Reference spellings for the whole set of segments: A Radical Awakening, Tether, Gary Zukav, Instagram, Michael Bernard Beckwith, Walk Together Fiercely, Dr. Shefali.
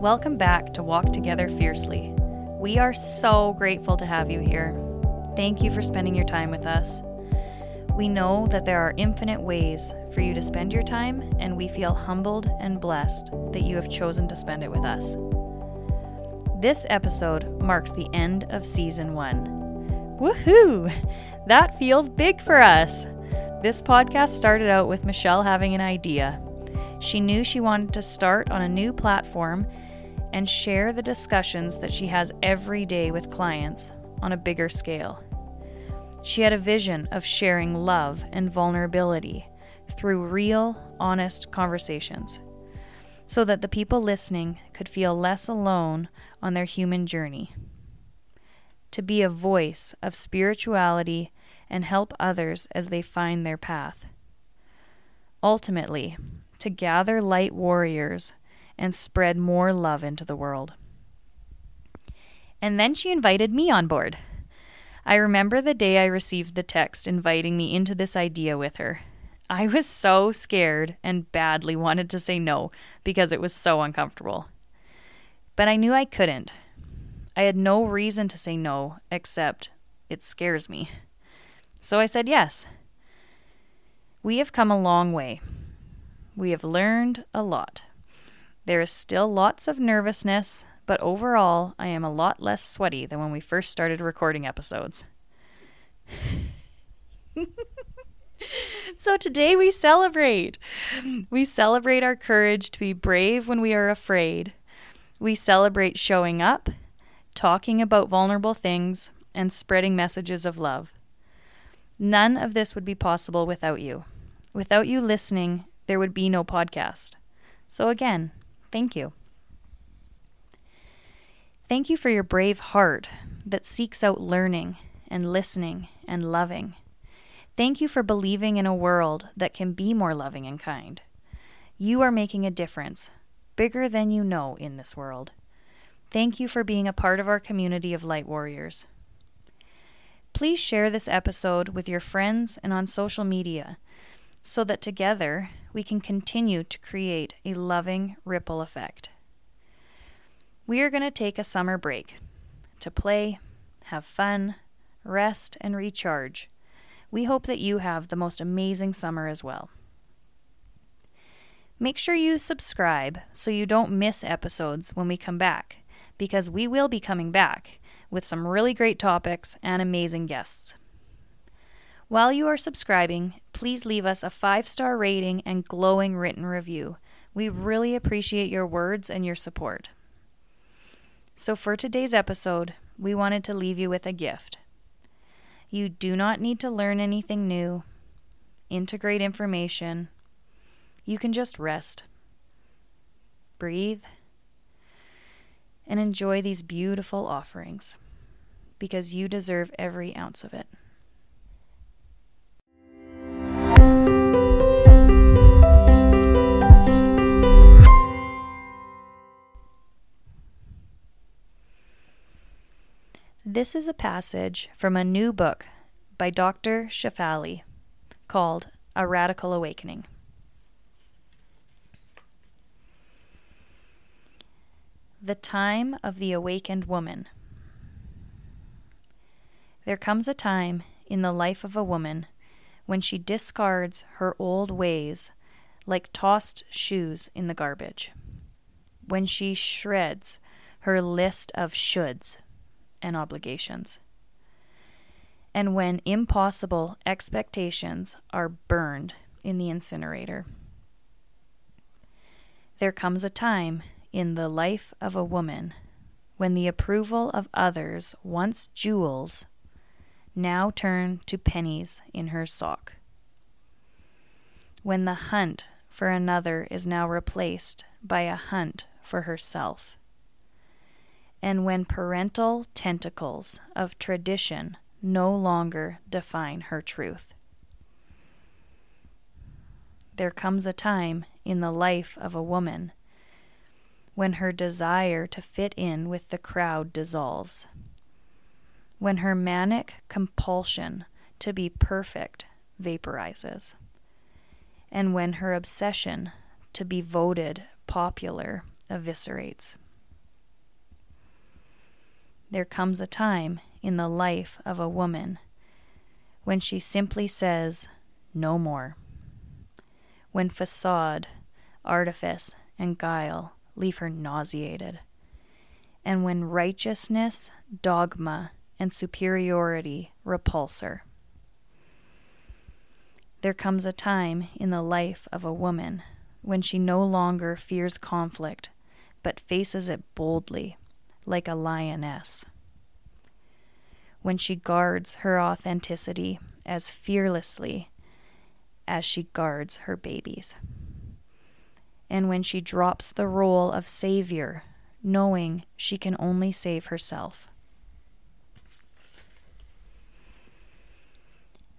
Welcome back to Walk Together Fiercely. We are so grateful to have you here. Thank you for spending your time with us. We know that there are infinite ways for you to spend your time, and we feel humbled and blessed that you have chosen to spend it with us. This episode marks the end of Season 1. Woohoo! That feels big for us! This podcast started out with Michelle having an idea. She knew she wanted to start on a new platform and share the discussions that she has every day with clients on a bigger scale. She had a vision of sharing love and vulnerability through real, honest conversations so that the people listening could feel less alone on their human journey. To be a voice of spirituality and help others as they find their path. Ultimately, to gather light warriors and spread more love into the world. And then she invited me on board. I remember the day I received the text inviting me into this idea with her. I was so scared and badly wanted to say no because it was so uncomfortable. But I knew I couldn't. I had no reason to say no except it scares me. So I said yes. We have come a long way. We have learned a lot. There is still lots of nervousness, but overall, I am a lot less sweaty than when we first started recording episodes. So today we celebrate. We celebrate our courage to be brave when we are afraid. We celebrate showing up, talking about vulnerable things, and spreading messages of love. None of this would be possible without you. Without you listening, there would be no podcast. So again, thank you. Thank you for your brave heart that seeks out learning and listening and loving. Thank you for believing in a world that can be more loving and kind. You are making a difference, bigger than you know, in this world. Thank you for being a part of our community of light warriors. Please share this episode with your friends and on social media, so that together we can continue to create a loving ripple effect. We are going to take a summer break to play, have fun, rest, and recharge. We hope that you have the most amazing summer as well. Make sure you subscribe so you don't miss episodes when we come back, because we will be coming back with some really great topics and amazing guests. While you are subscribing, please leave us a 5-star rating and glowing written review. We really appreciate your words and your support. So for today's episode, we wanted to leave you with a gift. You do not need to learn anything new, integrate information. You can just rest, breathe, and enjoy these beautiful offerings, because you deserve every ounce of it. This is a passage from a new book by Dr. Shefali called A Radical Awakening. The Time of the Awakened Woman. There comes a time in the life of a woman when she discards her old ways like tossed shoes in the garbage, when she shreds her list of shoulds and obligations, and when impossible expectations are burned in the incinerator. There comes a time in the life of a woman when the approval of others, once jewels, now turn to pennies in her sock, when the hunt for another is now replaced by a hunt for herself, and when parental tentacles of tradition no longer define her truth. There comes a time in the life of a woman when her desire to fit in with the crowd dissolves, when her manic compulsion to be perfect vaporizes, and when her obsession to be voted popular eviscerates. there comes a time in the life of a woman when she simply says, no more. When facade, artifice, and guile leave her nauseated. And when righteousness, dogma, and superiority repulse her. There comes a time in the life of a woman when she no longer fears conflict, but faces it boldly, like a lioness. When she guards her authenticity as fearlessly as she guards her babies. And when she drops the role of savior, knowing she can only save herself.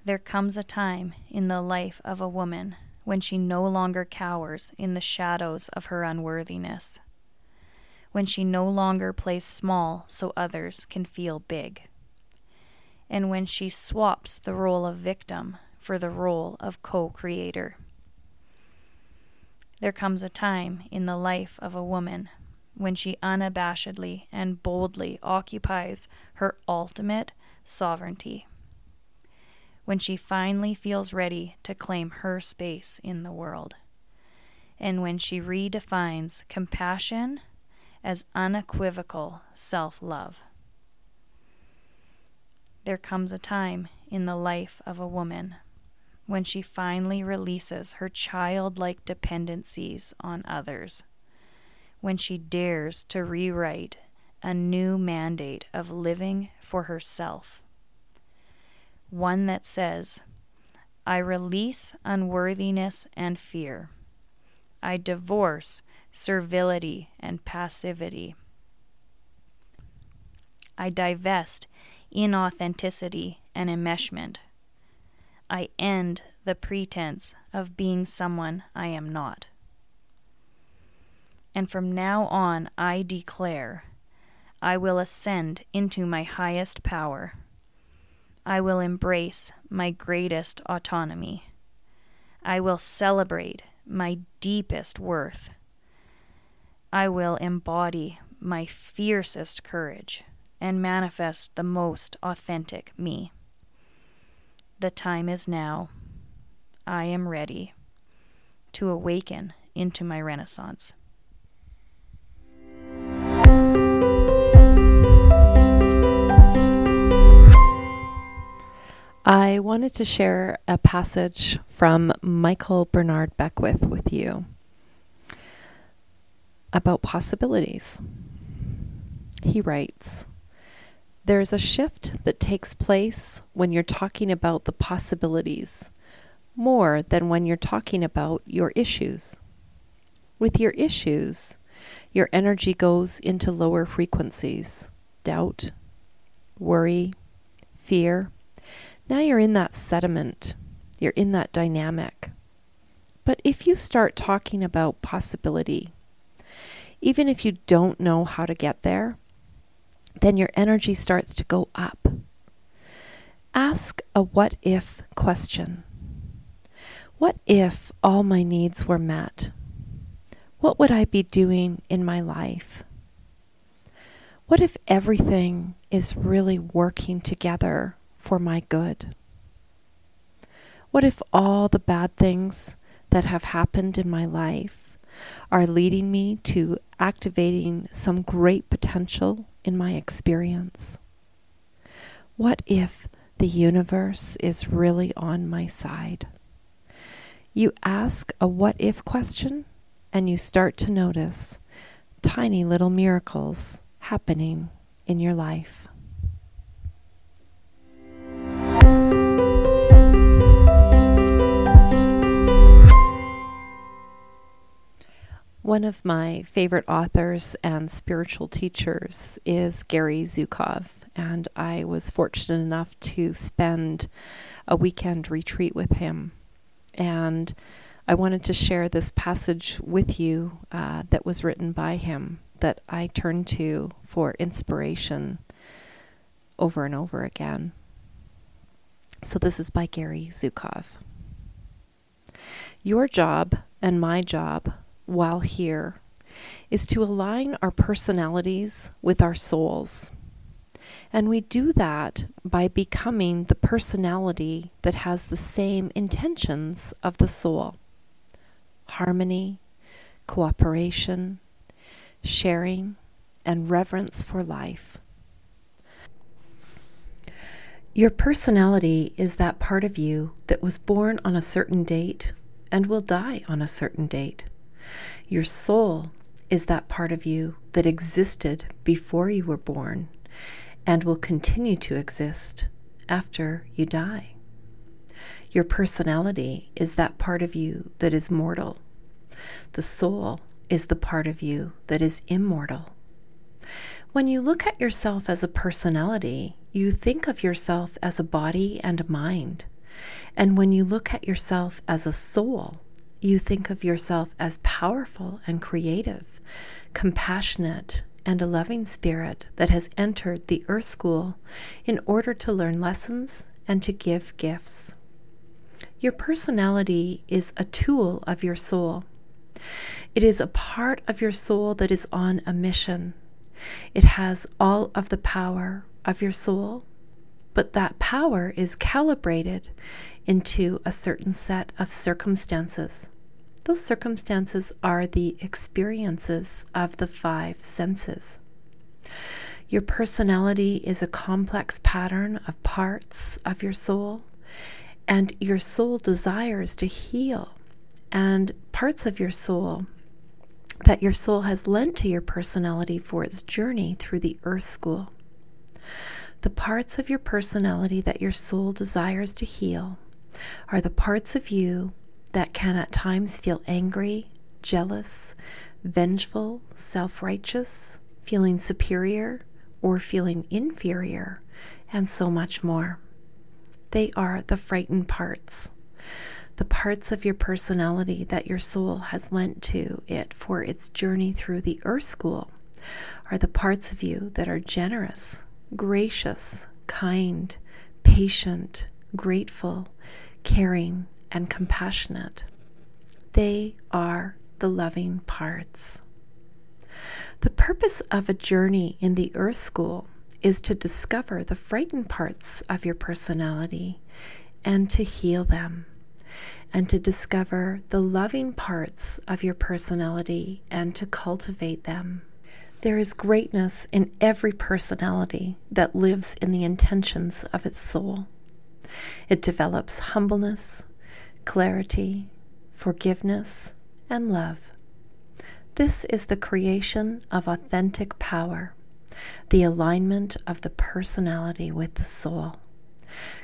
There comes a time in the life of a woman when she no longer cowers in the shadows of her unworthiness, when she no longer plays small so others can feel big, and when she swaps the role of victim for the role of co-creator. There comes a time in the life of a woman when she unabashedly and boldly occupies her ultimate sovereignty, when she finally feels ready to claim her space in the world, and when she redefines compassion as unequivocal self-love. There comes a time in the life of a woman when she finally releases her childlike dependencies on others, when she dares to rewrite a new mandate of living for herself, one that says, I release unworthiness and fear. I divorce servility and passivity. I divest inauthenticity and enmeshment. I end the pretense of being someone I am not. And from now on, I declare, I will ascend into my highest power. I will embrace my greatest autonomy. I will celebrate my deepest worth. I will embody my fiercest courage and manifest the most authentic me. The time is now. I am ready to awaken into my renaissance. I wanted to share a passage from Michael Bernard Beckwith with you about possibilities. He writes, there is a shift that takes place when you're talking about the possibilities, more than when you're talking about your issues. With your issues, your energy goes into lower frequencies, doubt, worry, fear. Now you're in that sediment, you're in that dynamic. But if you start talking about possibility, even if you don't know how to get there, then your energy starts to go up. Ask a what if question. What if all my needs were met? What would I be doing in my life? What if everything is really working together for my good? What if all the bad things that have happened in my life are leading me to activating some great potential in my experience? What if the universe is really on my side? You ask a what if question and you start to notice tiny little miracles happening in your life. One of my favorite authors and spiritual teachers is Gary Zukav, and I was fortunate enough to spend a weekend retreat with him. And I wanted to share this passage with you that was written by him that I turn to for inspiration over and over again. So this is by Gary Zukav. Your job and my job while here is to align our personalities with our souls. And we do that by becoming the personality that has the same intentions of the soul. Harmony, cooperation, sharing, and reverence for life. Your personality is that part of you that was born on a certain date and will die on a certain date. Your soul is that part of you that existed before you were born and will continue to exist after you die. Your personality is that part of you that is mortal. The soul is the part of you that is immortal. When you look at yourself as a personality, you think of yourself as a body and a mind. And when you look at yourself as a soul, you think of yourself as powerful and creative, compassionate, and a loving spirit that has entered the Earth School in order to learn lessons and to give gifts. Your personality is a tool of your soul. It is a part of your soul that is on a mission. It has all of the power of your soul, but that power is calibrated into a certain set of circumstances. Those circumstances are the experiences of the five senses. Your personality is a complex pattern of parts of your soul, and your soul desires to heal, and parts of your soul that your soul has lent to your personality for its journey through the Earth School. The parts of your personality that your soul desires to heal are the parts of you that can at times feel angry, jealous, vengeful, self-righteous, feeling superior or feeling inferior, and so much more. They are the frightened parts. The parts of your personality that your soul has lent to it for its journey through the Earth School are the parts of you that are generous, gracious, kind, patient, grateful, caring, and compassionate. They are the loving parts. The purpose of a journey in the Earth School is to discover the frightened parts of your personality and to heal them, and to discover the loving parts of your personality and to cultivate them. There is greatness in every personality that lives in the intentions of its soul. It develops humbleness, clarity, forgiveness, and love. This is the creation of authentic power, the alignment of the personality with the soul.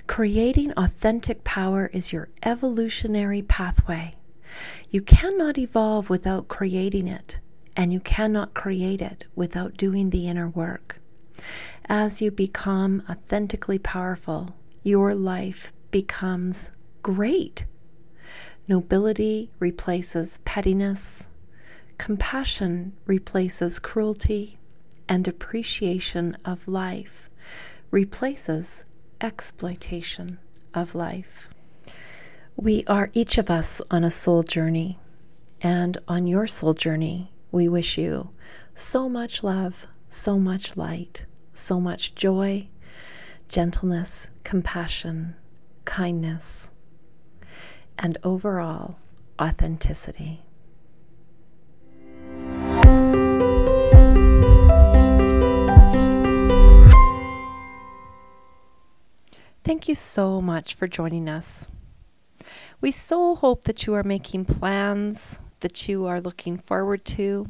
Creating authentic power is your evolutionary pathway. You cannot evolve without creating it, and you cannot create it without doing the inner work. As you become authentically powerful, your life becomes great. Nobility replaces pettiness, compassion replaces cruelty, and appreciation of life replaces exploitation of life. We are each of us on a soul journey, and on your soul journey, we wish you so much love, so much light, so much joy, gentleness, compassion, kindness, and overall authenticity. Thank you so much for joining us. We so hope that you are making plans, that you are looking forward to,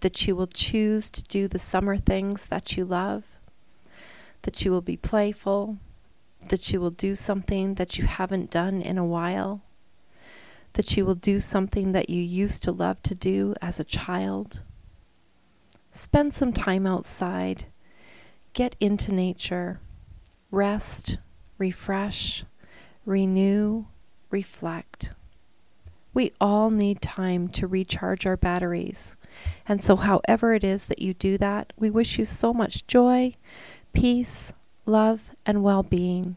that you will choose to do the summer things that you love, that you will be playful, that you will do something that you haven't done in a while, that you will do something that you used to love to do as a child. Spend some time outside, get into nature, rest, refresh, renew, reflect. We all need time to recharge our batteries. And so however it is that you do that, we wish you so much joy, peace, love, and well-being.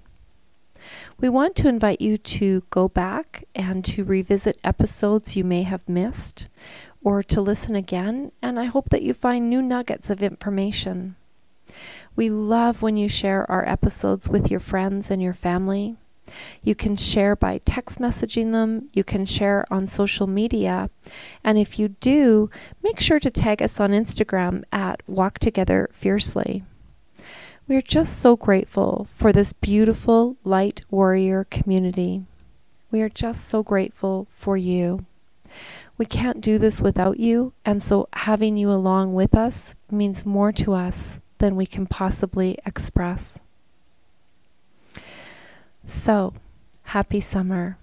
We want to invite you to go back and to revisit episodes you may have missed or to listen again. And I hope that you find new nuggets of information. We love when you share our episodes with your friends and your family. You can share by text messaging them. You can share on social media. And if you do, make sure to tag us on Instagram at Walk Together Fiercely. We're just so grateful for this beautiful light warrior community. We are just so grateful for you. We can't do this without you, and so having you along with us means more to us than we can possibly express. So, happy summer,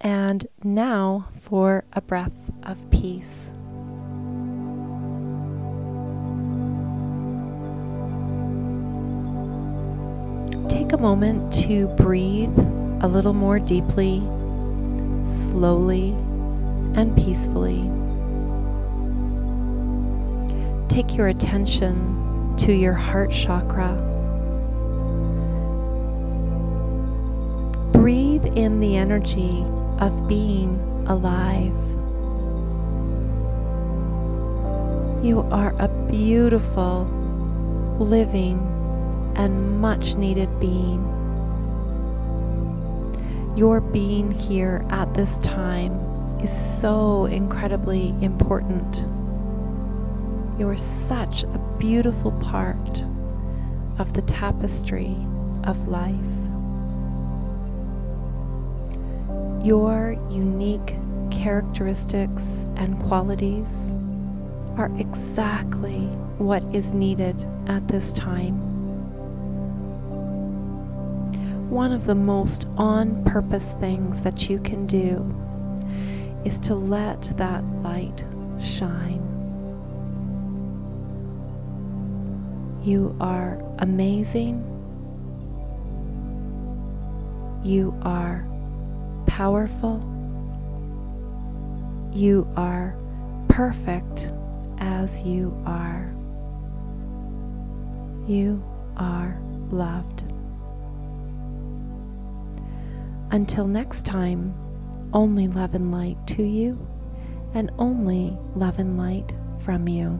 and now for a breath of peace. Take a moment to breathe a little more deeply, slowly, and peacefully. Take your attention to your heart chakra. Breathe in the energy of being alive. You are a beautiful, living, and much needed being. Your being here at this time is so incredibly important. You are such a beautiful part of the tapestry of life. Your unique characteristics and qualities are exactly what is needed at this time. One of the most on-purpose things that you can do is to let that light shine. You are amazing. You are powerful. You are perfect as you are. You are loved. Until next time, only love and light to you, and only love and light from you.